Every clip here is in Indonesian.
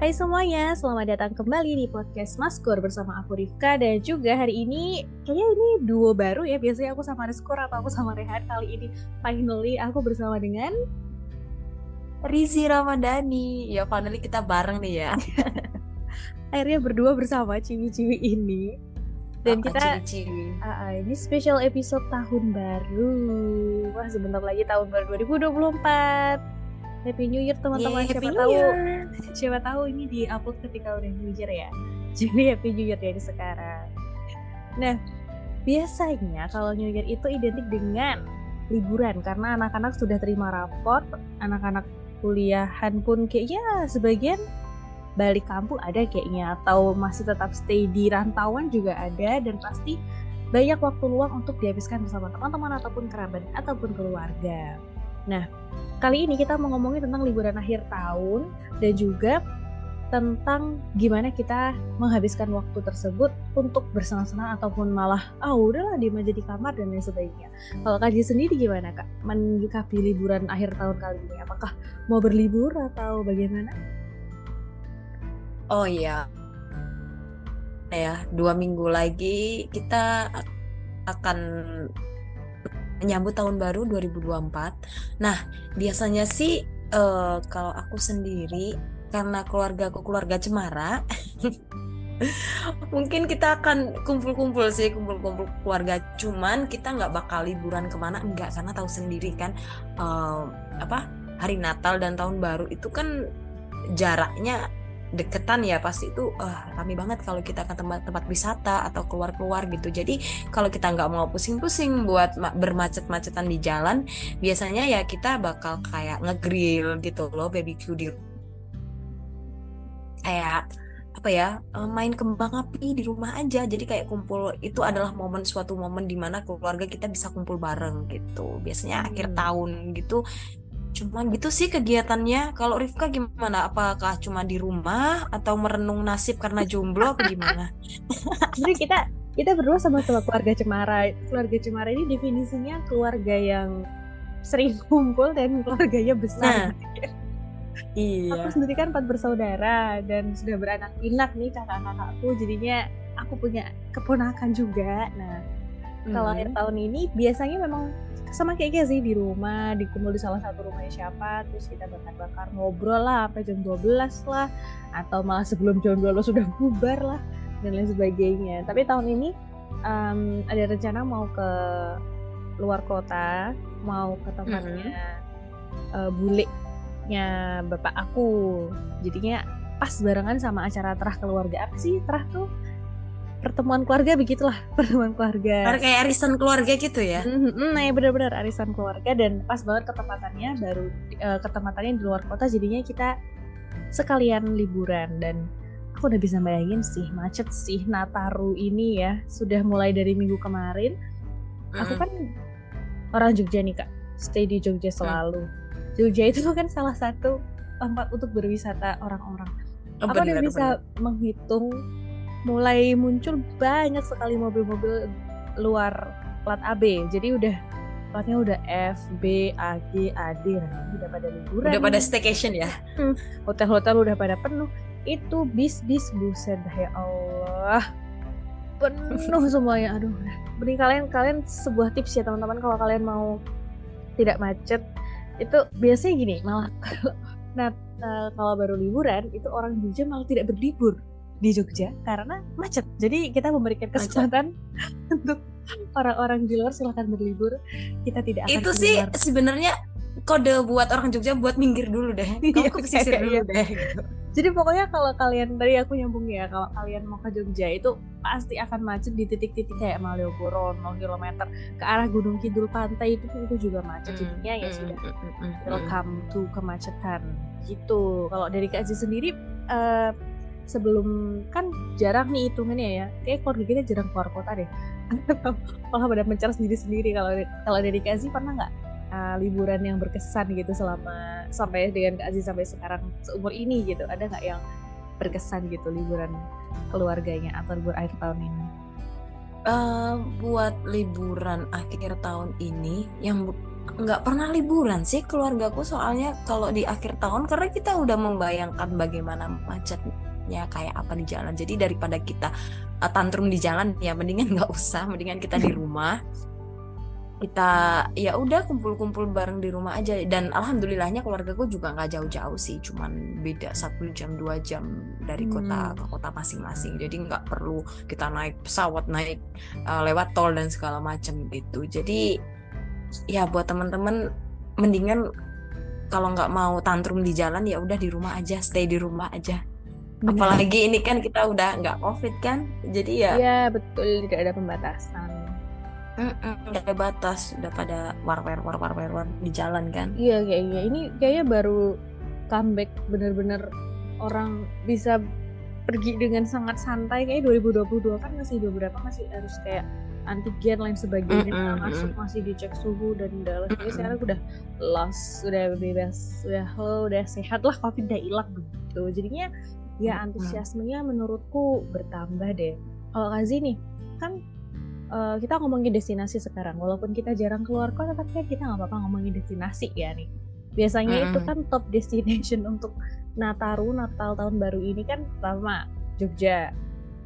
Hai semuanya, selamat datang kembali di podcast Maskur bersama aku Rifka. Dan juga hari ini, kayaknya ini duo baru ya. Biasanya aku sama Maskur atau aku sama Rehan. Kali ini finally aku bersama dengan Rizy Ramadani. Ya finally kita bareng nih ya. Akhirnya berdua bersama ciwi-ciwi ini. Dan kita ini special episode tahun baru. Wah, sebentar lagi tahun baru 2024. Happy New Year teman-teman, yeah, siapa tahu ini di-upload ketika udah New Year ya. Jadi Happy New Year dari sekarang. Nah, biasanya kalau New Year itu identik dengan liburan karena anak-anak sudah terima raport, anak-anak kuliahan pun kayaknya sebagian balik kampung ada kayaknya, atau masih tetap stay di rantauan juga ada, dan pasti banyak waktu luang untuk dihabiskan bersama teman-teman ataupun kerabat ataupun keluarga. Nah, kali ini kita mau ngomongin tentang liburan akhir tahun dan juga tentang gimana kita menghabiskan waktu tersebut untuk bersenang-senang ataupun malah udahlah diem aja di kamar dan lain sebagainya. Kalau Kak Ji sendiri gimana Kak menyikapi liburan akhir tahun kali ini? Apakah mau berlibur atau bagaimana? Oh iya. Ya, 2 minggu lagi kita akan menyambut tahun baru 2024. Nah, biasanya sih kalau aku sendiri karena keluarga cemara, mungkin kita akan kumpul-kumpul keluarga. Cuman kita nggak bakal liburan kemana, enggak, karena tahu sendiri kan hari Natal dan tahun baru itu kan jaraknya deketan ya, pasti itu rame banget kalau kita ke tempat wisata atau keluar gitu. Jadi kalau kita nggak mau pusing-pusing buat bermacet-macetan di jalan, biasanya ya kita bakal kayak nge-grill gitu loh, barbecue di kayak main kembang api di rumah aja. Jadi kayak kumpul itu adalah suatu momen di mana keluarga kita bisa kumpul bareng gitu. Biasanya akhir tahun gitu. Cuman gitu sih kegiatannya. Kalau Rifka gimana? Apakah cuma di rumah atau merenung nasib karena jomblo atau gimana? Jadi kita berdua sama-sama keluarga cemara. Keluarga cemara ini definisinya keluarga yang sering kumpul dan keluarganya besar. Nah, iya. Aku sendiri kan 4 bersaudara dan sudah beranak-pinak nih kakak-kakakku. Jadinya aku punya keponakan juga. Nah, kalau akhir tahun ini biasanya memang sama kayak sih, di rumah, dikumpul di salah satu rumahnya siapa, terus kita bakar-bakar, ngobrol lah sampai jam 12 lah, atau malah sebelum jam 12 sudah bubar lah, dan lain sebagainya. Tapi tahun ini ada rencana mau ke luar kota, mau ke tempatnya bulenya bapak aku. Jadinya pas barengan sama acara terah keluarga. Apa sih terah tuh? Pertemuan keluarga, begitulah pertemuan keluarga. Kayak arisan keluarga gitu ya? Nah ya benar-benar arisan keluarga, dan pas banget ketempatannya ketempatannya di luar kota, jadinya kita sekalian liburan. Dan aku udah bisa bayangin sih macet sih Nataru ini ya, sudah mulai dari minggu kemarin. Aku kan orang Jogja nih Kak, stay di Jogja selalu. Jogja itu kan salah satu tempat untuk berwisata orang-orang. Aku udah bisa menghitung. Mulai muncul banyak sekali mobil-mobil luar plat AB. Jadi udah platnya udah F, B, A, G, A, D. Nah, udah pada liburan. Udah pada staycation ya. Hotel-hotel udah pada penuh. Itu bis-bis, buset ya Allah. Penuh semuanya. Aduh. Mending kalian sebuah tips ya teman-teman, kalau kalian mau tidak macet, itu biasanya gini, malah kalau baru liburan itu orang Jogja malah tidak berlibur di Jogja karena macet. Jadi kita memberikan kesempatan untuk orang-orang di luar silakan berlibur. Kita tidak akan. Itu sih sebenarnya kode buat orang Jogja buat minggir dulu deh. Kamu ke pesisir dulu deh. Jadi pokoknya kalau kalian, tadi aku nyambung ya, kalau kalian mau ke Jogja itu pasti akan macet di titik-titik kayak Malioboro, 0 km ke arah Gunung Kidul, pantai itu juga macet. Jadinya ya sudah welcome to kemacetan gitu. Kalau dari Kak Aziz sendiri sebelum, kan jarang nih hitungannya ya, kayak keluarga kita jarang keluar kota deh. Malah pada mencar sendiri-sendiri. Kalau dari Kak Aziz pernah nggak liburan yang berkesan gitu selama sampai dengan Kak Aziz sampai sekarang seumur ini gitu, ada nggak yang berkesan gitu liburan keluarganya atau libur akhir tahun ini? Buat liburan akhir tahun ini yang nggak pernah liburan sih keluargaku, soalnya kalau di akhir tahun, karena kita udah membayangkan bagaimana macetnya kayak apa di jalan. Jadi daripada kita tantrum di jalan, ya mendingan nggak usah, mendingan kita di rumah. Kita ya udah kumpul-kumpul bareng di rumah aja. Dan alhamdulillahnya keluargaku juga nggak jauh-jauh sih, cuman beda 1 jam 2 jam dari kota ke kota masing-masing. Jadi nggak perlu kita naik pesawat, naik lewat tol dan segala macam gitu. Jadi ya buat teman-teman, mendingan kalau nggak mau tantrum di jalan ya udah di rumah aja, stay di rumah aja. Bener. Apalagi ini kan kita udah nggak COVID kan, jadi ya. Iya betul, tidak ada pembatasan. Gak ada batas, udah pada war di jalan kan. Iya kayaknya ini kayaknya baru comeback bener-bener orang bisa pergi dengan sangat santai. Kayaknya 2022 kan masih beberapa masih harus kayak antigen lain sebagainya, masuk masih dicek suhu dan lain sebagainya. Sekarang udah lost, udah bebas, udah sehat lah, COVID udah hilang begitu. Jadinya ya antusiasmenya menurutku bertambah deh. Kalau Kak Zi nih kan, kita ngomongin destinasi sekarang, walaupun kita jarang keluar kota, tapi kan kita nggak apa-apa ngomongin destinasi ya nih. Biasanya itu kan top destination untuk Nataru, Natal tahun baru ini kan pertama Jogja,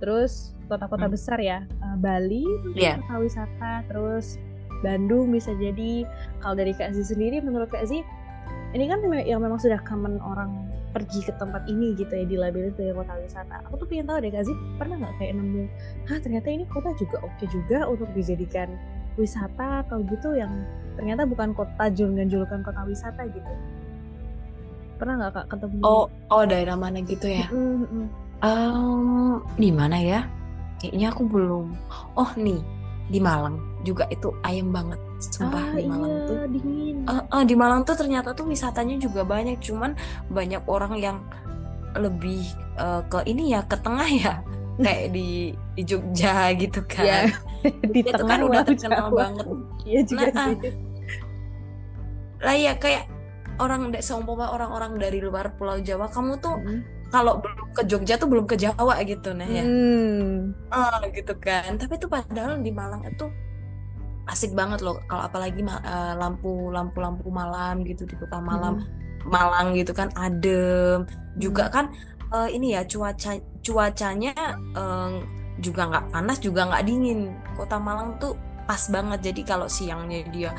terus kota-kota besar ya, Bali, kota wisata, terus Bandung bisa jadi. Kalau dari Kak Zi sendiri, menurut Kak Zi, ini kan yang memang sudah common orang pergi ke tempat ini gitu ya, dilabelin sebagai kota wisata. Aku tuh pengen tahu deh Kak Zi, pernah nggak kayak nemu, ternyata ini kota juga oke juga untuk dijadikan wisata atau gitu, yang ternyata bukan kota julukan kota wisata gitu. Pernah nggak Kak ketemu? Oh daerah mana gitu ya? Di mana ya? Kayaknya aku belum. Oh nih, di Malang juga itu ayem banget. Sumpah di Malang tuh dingin. Di Malang tuh ternyata tuh wisatanya juga banyak, cuman banyak orang yang lebih ke ini ya, ke tengah ya, kayak di Jogja gitu kan. Ya, di Jogja tengah kan udah terkenal banget. Iya juga sih. Lah ya kayak orang-orang dari luar Pulau Jawa, kamu tuh kalau belum ke Jogja tuh belum ke Jawa gitu nah ya. Gitu kan. Tapi tuh padahal di Malang itu asik banget loh, kalau apalagi lampu-lampu malam gitu di kota malam, Malang gitu kan adem juga kan, ini ya cuacanya juga nggak panas juga nggak dingin. Kota Malang tuh pas banget, jadi kalau siangnya dia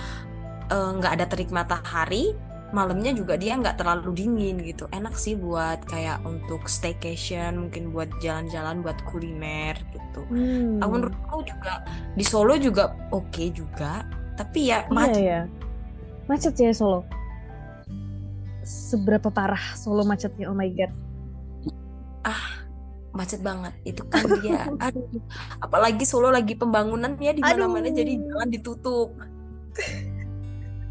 nggak ada terik matahari, malamnya juga dia nggak terlalu dingin gitu. Enak sih buat kayak untuk staycation, mungkin buat jalan-jalan, buat kuliner gitu. Aku menurutku juga di Solo juga oke juga, tapi ya macet. Iya, ya. Macet ya Solo. Seberapa parah Solo macetnya? Oh my god. Macet banget itu kan dia. Aduh, apalagi Solo lagi pembangunan ya di mana-mana, jadi jalan ditutup.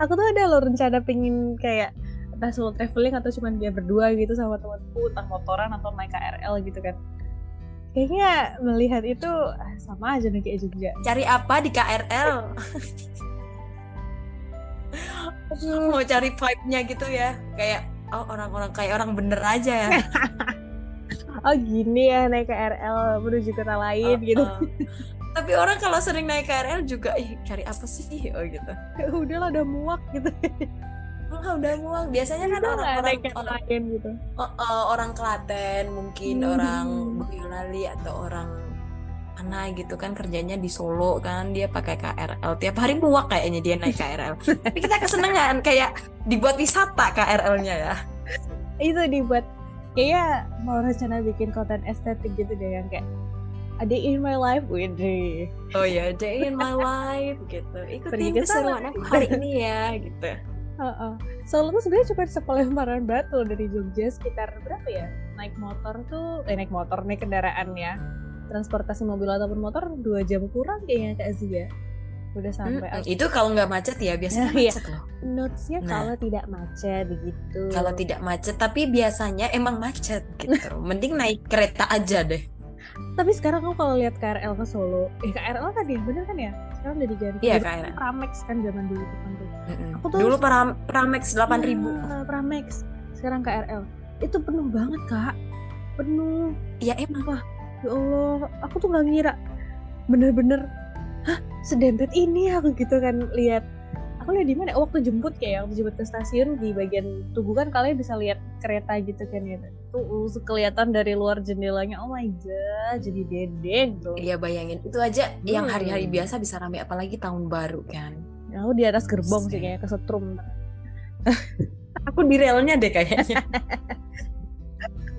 Aku tuh ada loh rencana pengen kayak entah solo traveling atau cuma dia berdua gitu sama temanku, entah motoran atau naik KRL gitu kan. Kayaknya melihat itu sama aja nih kayak Jogja. Cari apa di KRL? Mau cari vibe-nya gitu ya, kayak orang-orang kayak orang bener aja ya. Gini ya naik KRL menuju kota lain gitu. Tapi orang kalau sering naik KRL juga, cari apa sih? Gitu. Udahlah, udah muak gitu. Udah muak. Biasanya kan orang gitu. Orang Klaten mungkin, orang Boyolali atau orang mana gitu kan, kerjanya di Solo kan, dia pakai KRL. Tiap hari muak kayaknya dia naik KRL. Tapi kita kesenangan kayak dibuat wisata KRL-nya ya. Itu dibuat kayak mau rencana bikin konten estetik gitu deh, yang kayak a day in my life with you. Oh ya, day in my life gitu. Ikutin keseruan aku hari ini ya gitu. Solo tuh sebenarnya cuma sepelemparan batu dari Jogja, sekitar berapa ya? Naik kendaraan ya. Transportasi mobil ataupun motor 2 jam kurang kayaknya Kak Zia. Udah sampai. Itu kalau nggak macet ya, biasanya macet loh. Notes-nya kalau tidak macet begitu. Kalau tidak macet, tapi biasanya emang macet gitu. Mending naik kereta aja deh. Tapi sekarang aku kalau lihat KRL ke Solo, KRL tadi bener kan ya? Sekarang udah diganti. Iya, KRL. Pramex kan zaman dulu kan tuh. Aku tuh dulu Pramex 8.000. Pramex. Sekarang KRL. Itu penuh banget, Kak. Penuh. Ya emang. Wah, ya Allah, aku tuh enggak ngira bener-bener sedempet ini aku gitu kan lihat. aku lihat di mana waktu jemput, kayak waktu jemput ke stasiun di bagian tugu kan kalian bisa lihat kereta gitu kan ya, tuh kelihatan dari luar jendelanya, oh my god, jadi dendeng tuh. Iya bayangin itu aja yang hari-hari biasa bisa rame, apalagi tahun baru kan. Aku di atas gerbong sih kayak kesetrum. Aku di relnya deh kayaknya.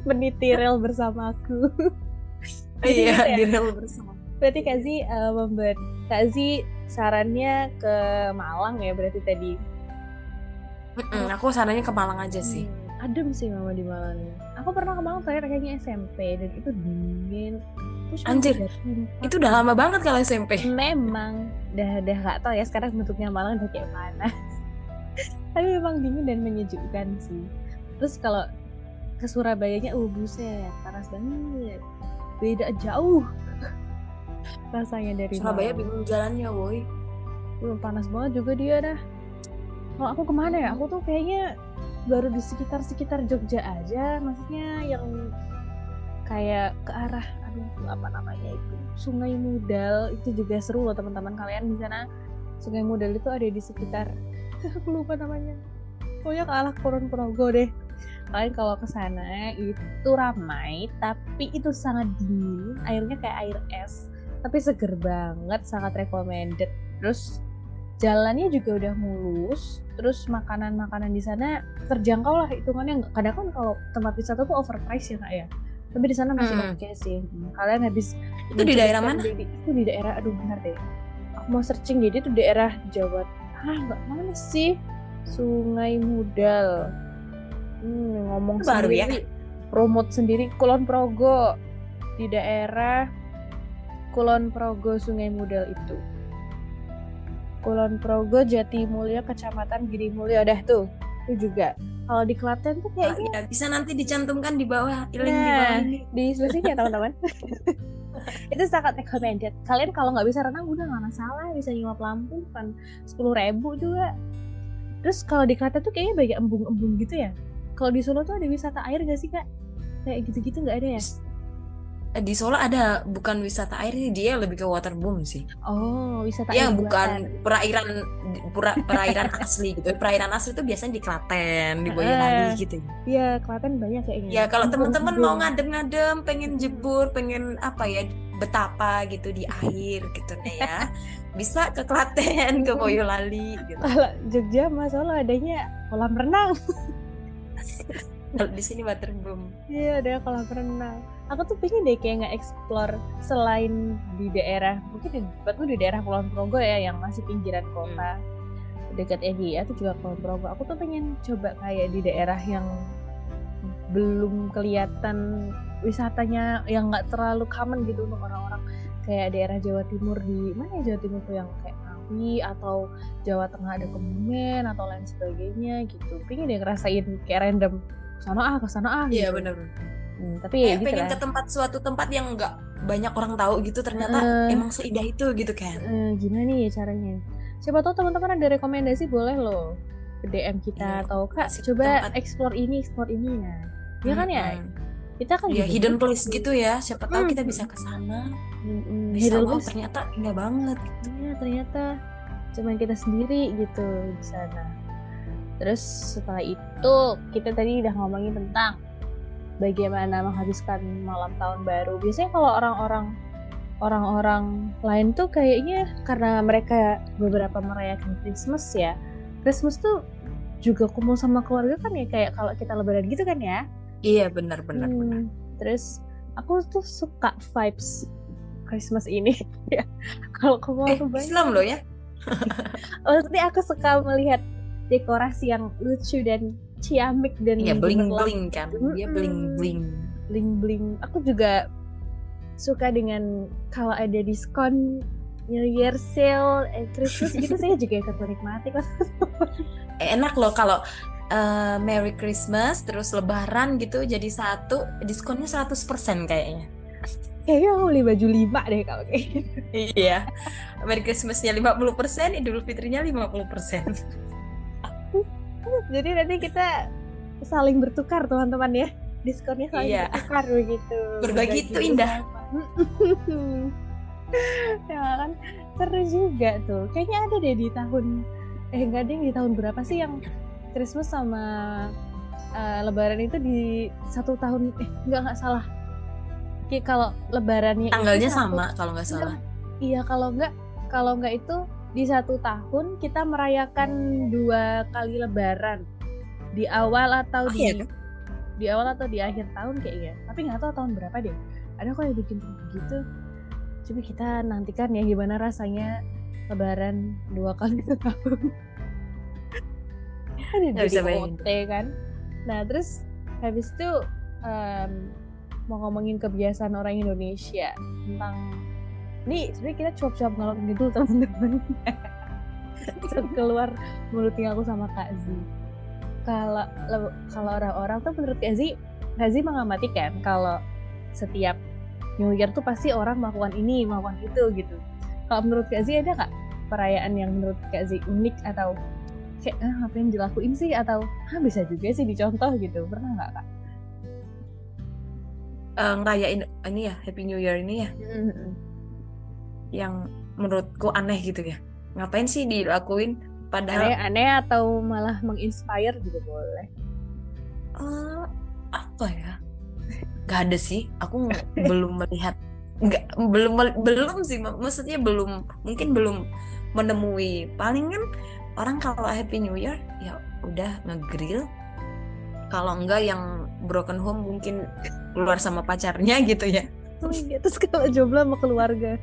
Meniti rel bersamaku. Iya, di rel bersama. Berarti Kak Zi sarannya ke Malang ya berarti tadi. Aku sarannya ke Malang aja sih. Adem sih mama di Malang. Aku pernah ke Malang terakhir kayaknya SMP dan itu dingin. Anjir, itu udah lama banget kalau SMP. Memang, udah gak tau ya sekarang bentuknya Malang udah kayak mana. Tapi memang dingin dan menyejukkan sih. Terus kalau ke Surabayanya, buset, panas banget. Beda jauh rasanya dari Surabaya. Bingung jalannya boy, panas banget juga dia dah. Kalau aku kemana ya, aku tuh kayaknya baru di sekitar Jogja aja, maksudnya yang kayak ke arah apa namanya itu Sungai Mudal, itu juga seru loh teman-teman kalian di sana. Sungai Mudal itu ada di sekitar aku lupa namanya, pokoknya ke arah Kulon Progo deh. Kalian kalau kesana itu ramai, tapi itu sangat dingin, airnya kayak air es, tapi seger banget, sangat recommended. Terus jalannya juga udah mulus, terus makanan-makanan di sana terjangkau lah hitungannya. Kadang kan kalau tempat wisata tuh overpriced ya Kak ya, tapi di sana masih oke sih. Kalian habis itu di daerah mana? Itu di daerah, aduh benar deh, aku mau searching, jadi itu daerah Jawa nggak mana sih Sungai Mudal. Ngomong baru sendiri, ya? Promote sendiri. Kulon Progo, di daerah Kulon Progo Sungai Mudal itu. Kulon Progo Jatimulyo, Kecamatan Girimulyo, dah tuh. Itu juga. Kalau di Klaten tuh kayaknya ya, bisa nanti dicantumkan di bawah, link di bawah ini. Di sini ya teman-teman. Itu sangat recommended. Kalian kalau nggak bisa renang udah nggak masalah, bisa nyewa pelampung kan 10.000 juga. Terus kalau di Klaten tuh kayaknya banyak embung-embung gitu ya. Kalau di Solo tuh ada wisata air gak sih Kak? Kayak gitu-gitu gak ada ya? Di Solo ada, bukan wisata air sih, dia lebih ke waterboom sih. Oh, wisata air. Ya bukan perairan asli gitu. Perairan asli tuh biasanya di Klaten, di Boyolali gitu. Iya, Klaten banyak kayaknya. Ya kalau teman-teman mau ngadem-ngadem, pengen jebur, pengen apa ya, betapa gitu di air gitu deh ya. Bisa ke Klaten, ke Boyolali gitu. Kalau Jogja sama Solo adanya kolam renang. Kalau di sini waterboom. Iya, ada kolam renang. Aku tuh pengen deh kayak nge-explore selain di daerah, mungkin di daerah Kulon Progo ya, yang masih pinggiran kota. Dekat YGIA itu juga Kulon Progo. Aku tuh pengen coba kayak di daerah yang belum kelihatan wisatanya, yang nggak terlalu common gitu untuk orang-orang, kayak daerah Jawa Timur, di mana ya Jawa Timur tuh yang kayak atau Jawa Tengah ada Kebumen atau lain sebagainya gitu. Pengen deh ngerasain kayak random kesana ah iya gitu. Benar. Tapi ya gitu pengen lah, ke tempat, suatu tempat yang nggak banyak orang tahu gitu, ternyata emang seindah itu gitu kan. Gimana nih ya caranya, siapa tahu teman-teman ada rekomendasi boleh loh ke DM kita, atau Kak coba explore ini nah ya kan ya, kita kan ya gitu, hidden place gitu ya, siapa tahu kita bisa kesana. Bisa loh, ternyata indah banget gitu. Ya, ternyata cuman kita sendiri gitu di sana. Terus setelah itu kita tadi udah ngomongin tentang bagaimana menghabiskan malam tahun baru. Biasanya kalau orang-orang lain tuh kayaknya karena mereka beberapa merayakan Christmas ya. Christmas tuh juga kumpul sama keluarga kan ya, kayak kalau kita lebaran gitu kan ya. Iya benar. Terus aku tuh suka vibes Christmas ini. Kalau ke mall tuh banyak Islam loh ya. Maksudnya aku suka melihat dekorasi yang lucu dan ciamik dan bling-bling kan. Dia bling-bling. Aku juga suka dengan kalau ada diskon New Year sale, Christmas gitu saya juga ikut menikmati. Enak loh kalau Merry Christmas terus Lebaran gitu jadi satu, diskonnya 100% kayaknya. Kayaknya aku beli baju 5 deh kalau kayak gitu. Iya, Merry Christmas-nya 50%, Idul Fitrinya 50%. Jadi nanti kita saling bertukar teman-teman ya, diskonnya saling bertukar begitu. Berbagi itu indah. Ya kan, seru juga tuh. Kayaknya ada deh di tahun enggak ding, di tahun berapa sih yang Christmas sama Lebaran itu di satu tahun, enggak salah. Kayak kalau Lebarannya tanggalnya sama kalau enggak salah. Iya, kalau enggak itu di satu tahun kita merayakan dua kali Lebaran. Di awal atau di awal atau di akhir tahun kayaknya. Tapi enggak tahu tahun berapa deh. Ada kok yang bikin begitu. Coba kita nantikan ya gimana rasanya Lebaran dua kali setahun. Ada di OT kan. Nah terus habis itu mau ngomongin kebiasaan orang Indonesia tentang ini sebenarnya kita cuap-cuap ngalor gitu teman-teman. Keluar mulutnya aku sama Kak Zi. Kalau orang-orang tuh menurut Kak Zi mengamati kan kalau setiap New Year tuh pasti orang melakukan ini, melakukan itu gitu. Kalau menurut Kak Zi ada nggak perayaan yang menurut Kak Zi unik atau kayak apa yang dilakuin sih atau bisa juga sih dicontoh gitu, pernah nggak Kak? Ngerayain ini ya Happy New Year ini ya, yang menurutku aneh gitu ya. Ngapain sih dilakuin? Padahal aneh atau malah menginspire gitu boleh? Apa ya? Gak ada sih, aku belum melihat. Belum sih, maksudnya belum menemui. Paling kan orang kalau Happy New Year ya udah nge-grill. Kalau enggak yang broken home mungkin keluar sama pacarnya gitu ya. Terus kalau jomblo sama keluarga.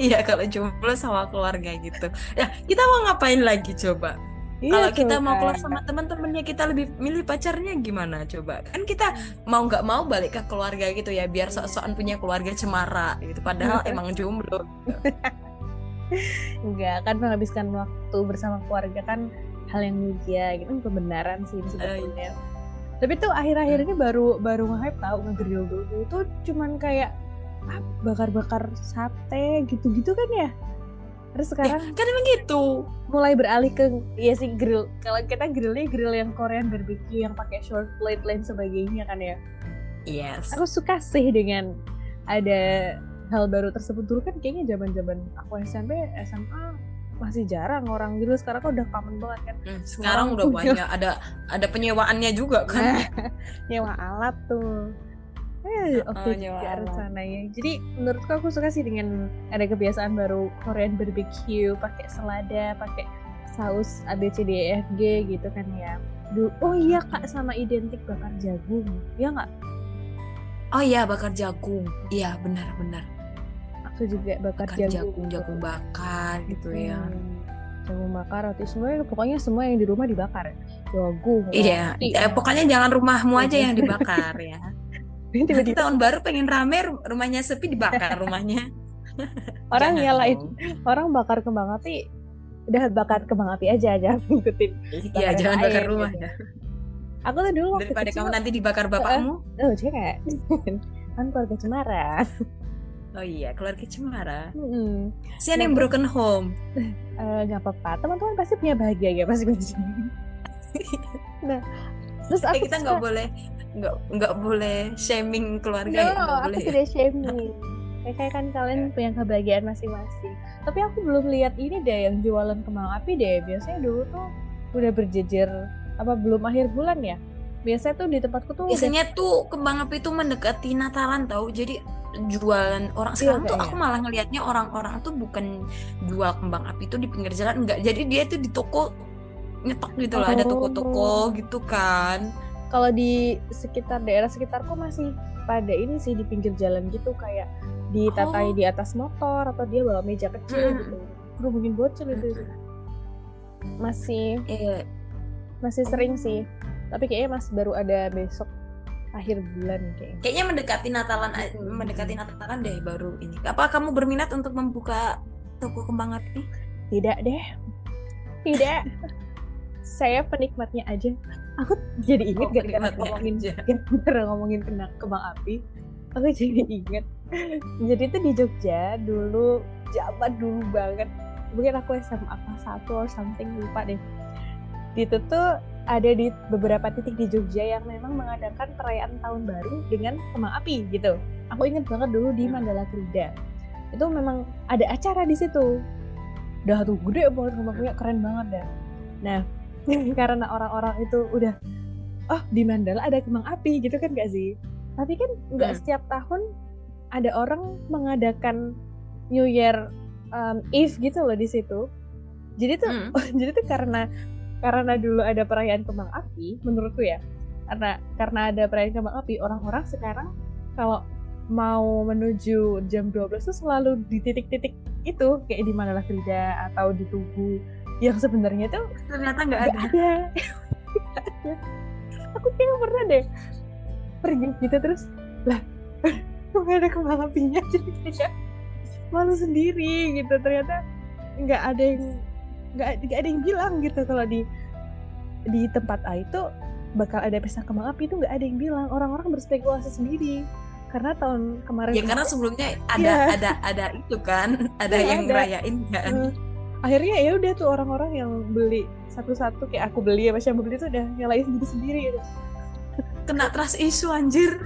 Iya, kalau jomblo sama keluarga gitu. Ya, kita mau ngapain lagi coba? Iya, kalau kita mau keluar sama teman-temannya, kita lebih milih pacarnya gimana coba? Kan kita mau nggak mau balik ke keluarga gitu ya, biar sok-sokan punya keluarga cemara gitu. Padahal emang jomblo. Enggak, kan menghabiskan waktu bersama keluarga kan hal yang mulia gitu, kebenaran sih sebetulnya. Tapi tuh akhir-akhir ini baru nge-hype tau, nge-grill dulu tuh cuman kayak bakar-bakar sate gitu-gitu kan ya. Terus sekarang kan emang gitu. Mulai beralih ke ya sih grill. Kalau kita grillnya grill yang Korean barbecue yang pakai short plate lain sebagainya kan ya. Yes. Aku suka sih dengan ada hal baru tersebut. Dulu kan kayaknya zaman-zaman aku SMP, SMA masih jarang orang grill. Sekarang kok udah common banget kan. Sekarang udah banyak ada penyewaannya juga kan. Nyewa alat tuh. Oke, rencananya. Jadi menurutku aku suka sih dengan ada kebiasaan baru Korean barbecue, pakai selada, pakai saus ABCDEFG gitu kan ya. Oh iya Kak, sama identik bakar jagung, ya nggak? Oh iya bakar jagung, iya benar. Aku juga bakar jagung. Jagung bakar gitu ya. Jagung bakar, roti, semuanya pokoknya semua yang di rumah dibakar. Jagung. Iya, pokoknya jangan rumahmu aja yang dibakar ya. Tiba-tiba tahun baru pengen rame, rumahnya sepi dibakar rumahnya. Orang nyalain, orang bakar kembang api, udah bakar kembang api aja, jangan ngikutin. Iya, jangan bakar rumah. Gitu. Aku tuh dulu waktu daripada kecil, kamu nanti dibakar bapakmu. Jangan. Kan keluarga cemara. Oh iya, keluarga cemara. Sian yang broken home. Gak apa-apa, teman-teman pasti punya bahagia ya, pasti punya. Nah, terus aku kita nggak boleh shaming keluarga. Aku tidak shaming. Kayak kan kalian punya kebahagiaan masing-masing. Tapi aku belum lihat ini deh yang jualan kembang api deh. Biasanya dulu tuh udah berjejer apa belum akhir bulan ya. Biasanya tuh di tempatku tuh biasanya tuh kembang api tuh mendekati Natalan tau. Jadi jualan orang sekarang tuh aku malah ngelihatnya orang-orang tuh bukan jual kembang api tuh di pinggir jalan enggak. Jadi dia tuh di toko nyetok gitu lah, ada toko-toko gitu kan. Kalau di sekitar daerah sekitarku masih pada ini sih di pinggir jalan gitu kayak ditatai di atas motor atau dia bawa meja kecil gitu. Kerubungin bocil itu. Masih sering sih. Tapi kayaknya masih baru ada besok akhir bulan kayaknya. Kayaknya mendekati Natalan deh baru ini. Apa kamu berminat untuk membuka toko kembang api? Tidak deh. Tidak. Saya penikmatnya aja. Aku jadi inget gara-gara ngomongin kembang api. Aku jadi inget. Jadi itu di Jogja dulu, jaman dulu banget. Mungkin aku SMA kelas 1 or something, lupa deh. Itu tuh ada di beberapa titik di Jogja yang memang mengadakan perayaan tahun baru dengan kembang api gitu. Aku inget banget dulu di Mandala Krida. Itu memang ada acara di situ. udah tuh gede banget rumah punya, keren banget dah. Nah karena orang-orang itu udah oh di Mandala ada kembang api gitu kan gak sih, tapi kan gak setiap tahun ada orang mengadakan New Year Eve gitu loh di situ. Jadi tuh jadi tuh karena dulu ada perayaan kembang api menurutku ya, karena ada perayaan kembang api, orang-orang sekarang kalau mau menuju jam 12 tuh selalu di titik-titik itu kayak di Mandala Krida atau di Tugu yang sebenarnya tuh ternyata nggak ada. Aku kayaknya pernah deh pergi gitu terus lah nggak ada kembang apinya, jadi kayak malu sendiri gitu, ternyata nggak ada yang bilang gitu kalau di tempat A itu bakal ada pesta kembang api, itu nggak ada yang bilang, orang-orang berspekulasi sendiri. Karena tahun kemarin ya karena sebelumnya ada itu kan, yang ngerayain kan. Akhirnya ya udah tuh orang-orang yang beli satu-satu kayak aku beli ya, Mas yang beli tuh udah nyalain sendiri gitu. Kena trust issue anjir.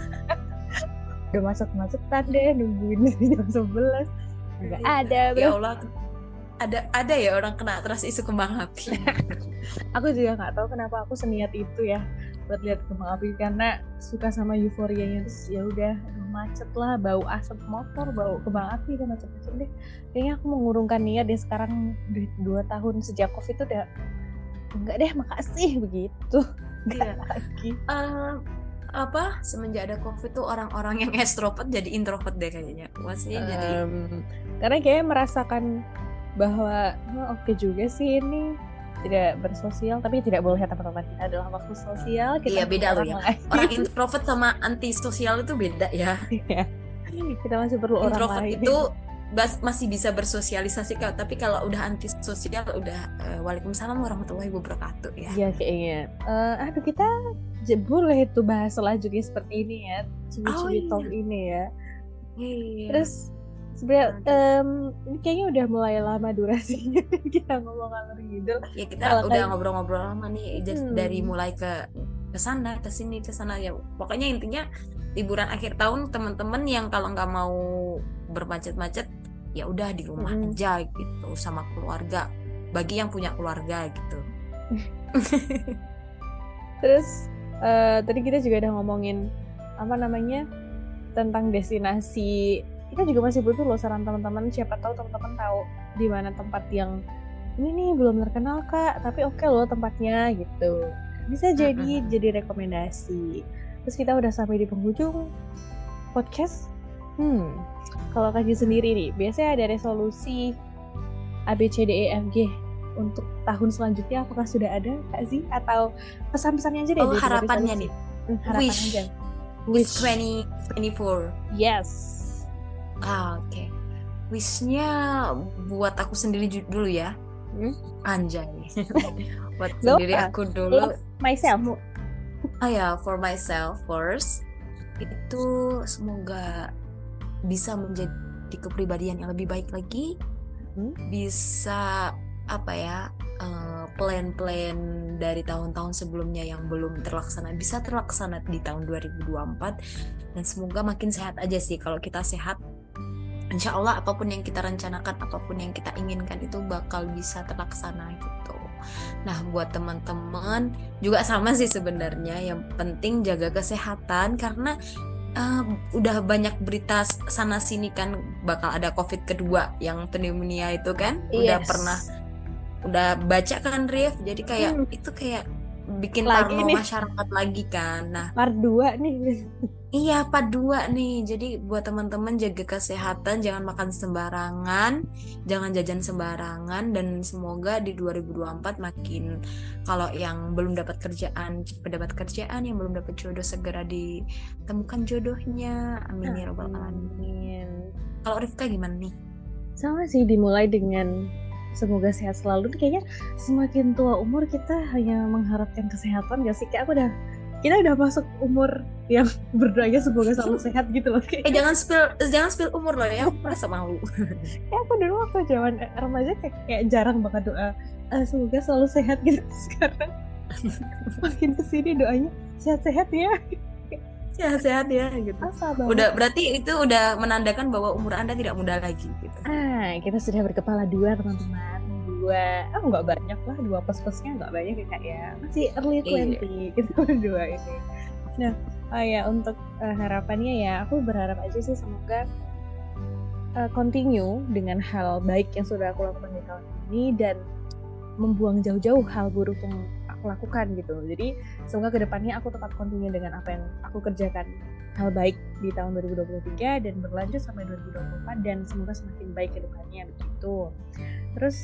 Udah masuk-masukan deh nungguin dari jam 11. Enggak ada, bro. Ya Allah. Ada ya orang kena trust issue kembang api. Aku juga enggak tahu kenapa aku seniat itu ya. Buat lihat kembang api karena suka sama euforianya, terus ya udah macet lah, bau asap motor, bau kembang api dan macet-macet deh. Kayaknya aku mengurungkan niat deh sekarang 2 tahun sejak Covid itu udah enggak deh, makasih begitu. Iya. Lagi. Semenjak ada Covid tuh orang-orang yang extrovert jadi introvert deh kayaknya. Masih jadi karena kayaknya merasakan bahwa oke juga sih ini. Tidak bersosial, tapi tidak boleh teman-teman kita adalah makhluk sosial. Iya beda loh ya. Orang introvert sama antisosial itu beda ya. Kita masih perlu orang lain. Introvert itu masih bisa bersosialisasi kok, tapi kalau udah antisosial udah waalaikumsalam warahmatullahi wabarakatuh ya. Iya kayaknya. Aduh kita boleh itu bahas selanjutnya seperti ini ya, cibi-cibi talk ini ya. Iya. Terus sebenarnya kayaknya udah mulai lama durasinya kita ngomong ngalor ngidul. Ya kita udah ngobrol-ngobrol lama nih dari mulai ke sana, ke sini, ke sana ya. Pokoknya intinya liburan akhir tahun teman-teman yang kalau nggak mau bermacet-macet ya udah di rumah aja gitu sama keluarga. Bagi yang punya keluarga gitu. Terus tadi kita juga udah ngomongin tentang destinasi. Kita juga masih butuh loh saran teman-teman, siapa tahu teman-teman tahu di mana tempat yang ini nih belum terkenal Kak, tapi oke loh tempatnya gitu. Bisa jadi rekomendasi. Terus kita udah sampai di penghujung podcast. Kalau Kak Ji sendiri nih, biasanya ada resolusi A B C D E F G untuk tahun selanjutnya, apakah sudah ada Kak Ji atau pesan-pesannya aja deh? Oh, harapannya nih. Wish. Aja. Wish 2024. Yes. Oke. Wish-nya buat aku sendiri dulu ya. Anjay. Buat sendiri aku dulu. Myself. For myself first. Itu semoga bisa menjadi kepribadian yang lebih baik lagi. Bisa plan-plan dari tahun-tahun sebelumnya yang belum terlaksana bisa terlaksana di tahun 2024, dan semoga makin sehat aja sih. Kalau kita sehat insya Allah apapun yang kita rencanakan, apapun yang kita inginkan itu bakal bisa terlaksana gitu. Nah buat teman-teman juga sama sih sebenarnya, yang penting jaga kesehatan karena udah banyak berita sana sini kan bakal ada COVID kedua yang pneumonia itu kan. Udah pernah baca kan Rif, jadi kayak itu kayak bikin parno masyarakat lagi kan. Nah part 2 nih. Iya part 2 nih. Jadi buat teman-teman jaga kesehatan, jangan makan sembarangan, jangan jajan sembarangan, dan semoga di 2024 makin, kalau yang belum dapat kerjaan pendapat kerjaan, yang belum dapat jodoh segera ditemukan jodohnya, amin ya rabbal alamin. Kalau Rifka gimana nih? Sama sih, dimulai dengan semoga sehat selalu. Kayaknya semakin tua umur kita hanya mengharapkan kesehatan gak sih? Kayak kita udah masuk umur yang berdoanya semoga selalu sehat gitu loh. Kayak jangan spill umur loh ya, aku merasa malu. Kayak aku dulu waktu zaman remaja kayak jarang banget doa semoga selalu sehat gitu. Sekarang makin kesini doanya sehat-sehat ya. Sehat-sehat ya gitu. Udah berarti itu udah menandakan bahwa umur Anda tidak muda lagi gitu. Kita sudah berkepala 2 teman-teman. nggak banyak lah, dua plus-plusnya nggak banyak ya Kak ya, masih early 20 gitu dua ini. Nah, untuk harapannya ya, aku berharap aja sih semoga continue dengan hal baik yang sudah aku lakukan di tahun ini dan membuang jauh-jauh hal buruk yang aku lakukan gitu. Jadi semoga kedepannya aku tetap continue dengan apa yang aku kerjakan, hal baik di tahun 2023 dan berlanjut sampai 2024 dan semoga semakin baik kedepannya begitu. Terus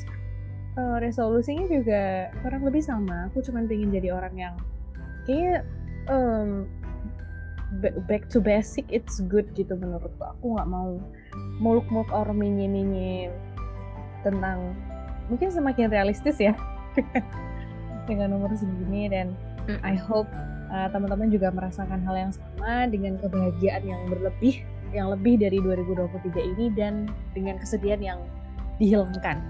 resolusinya juga kurang lebih sama. Aku cuma pengen jadi orang yang kayaknya back to basic it's good gitu menurutku. Aku nggak mau muluk-muluk orang menye-menye tentang mungkin semakin realistis ya dengan nomor segini dan I hope teman-teman juga merasakan hal yang sama dengan kebahagiaan yang lebih dari 2023 ini dan dengan kesedihan yang dihilangkan.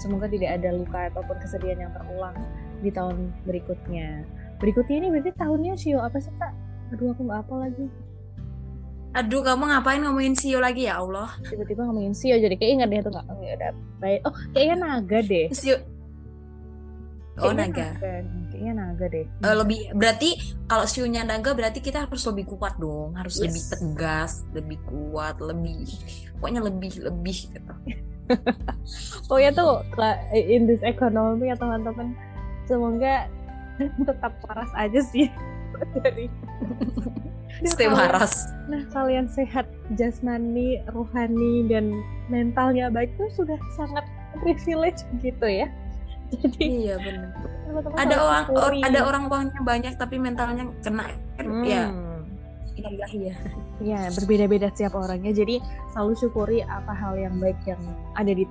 Semoga tidak ada luka ataupun kesedihan yang terulang di tahun berikutnya. Berikutnya ini berarti tahunnya Shio apa sih Kak? Aduh aku nggak apa lagi. Aduh kamu ngapain ngomongin Shio lagi ya Allah? Tiba-tiba ngomongin Shio jadi kayak ingat deh tuh nggak? Oh kayaknya naga deh. Shio. Oh naga. Kayaknya naga deh. Lebih berarti kalau Shio-nya naga berarti kita harus lebih kuat dong, harus lebih tegas, lebih kuat, lebih pokoknya lebih gitu. Pokoknya tuh in this economy ya teman-teman. Semoga tetap waras aja sih. Dari stay waras. Nah kalian sehat jasmani, rohani dan mentalnya baik tuh sudah sangat privilege gitu ya. Jadi iya benar. Ada orang uangnya banyak tapi mentalnya kena ya. Iya. Ya berbeda-beda setiap orangnya. Jadi selalu syukuri apa hal yang baik yang ada di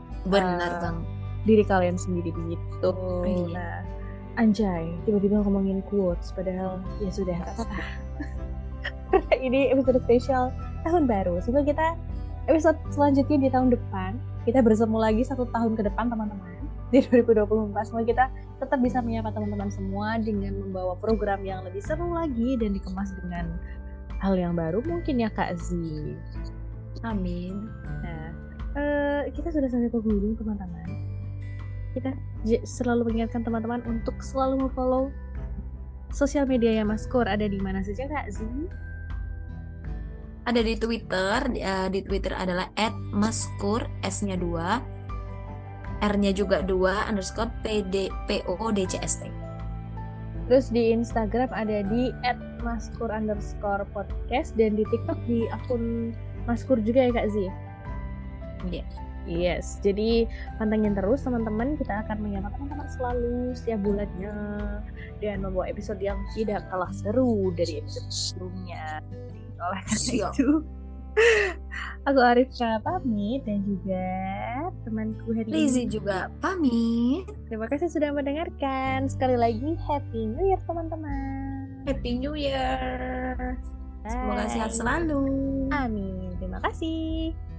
diri kalian sendiri gitu. Iya. Nah, anjay, tiba-tiba ngomongin quotes, padahal ya sudah apa-apa. Ini episode spesial tahun baru. Semoga kita episode selanjutnya di tahun depan, kita bersemu lagi 1 tahun ke depan teman-teman di 2024. Semoga kita tetap bisa menyapa teman-teman semua dengan membawa program yang lebih seru lagi dan dikemas dengan hal yang baru mungkin ya Kak Zi. Amin. Nah, kita sudah sampai ke hulu teman-teman. Kita selalu mengingatkan teman-teman untuk selalu follow sosial media ya Maskur. Ada di mana saja Kak Zee? Ada di Twitter. Di Twitter adalah @maskur, S-nya 2, R-nya juga 2, _ PODCST. Terus di Instagram ada di @maskur _podcast dan di TikTok di akun Maskur juga ya Kak Zee? Iya. Yeah. Yes, jadi pantengin terus teman-teman, kita akan menyapa teman-teman selalu setiap bulannya dan membawa episode yang tidak kalah seru dari episode sebelumnya. Oleh karena itu, aku Rifka pamit dan juga temanku hari ini Rizy juga pamit. Terima kasih sudah mendengarkan. Sekali lagi Happy New Year teman-teman. Happy New Year. Bye. Semoga sehat selalu. Amin. Terima kasih.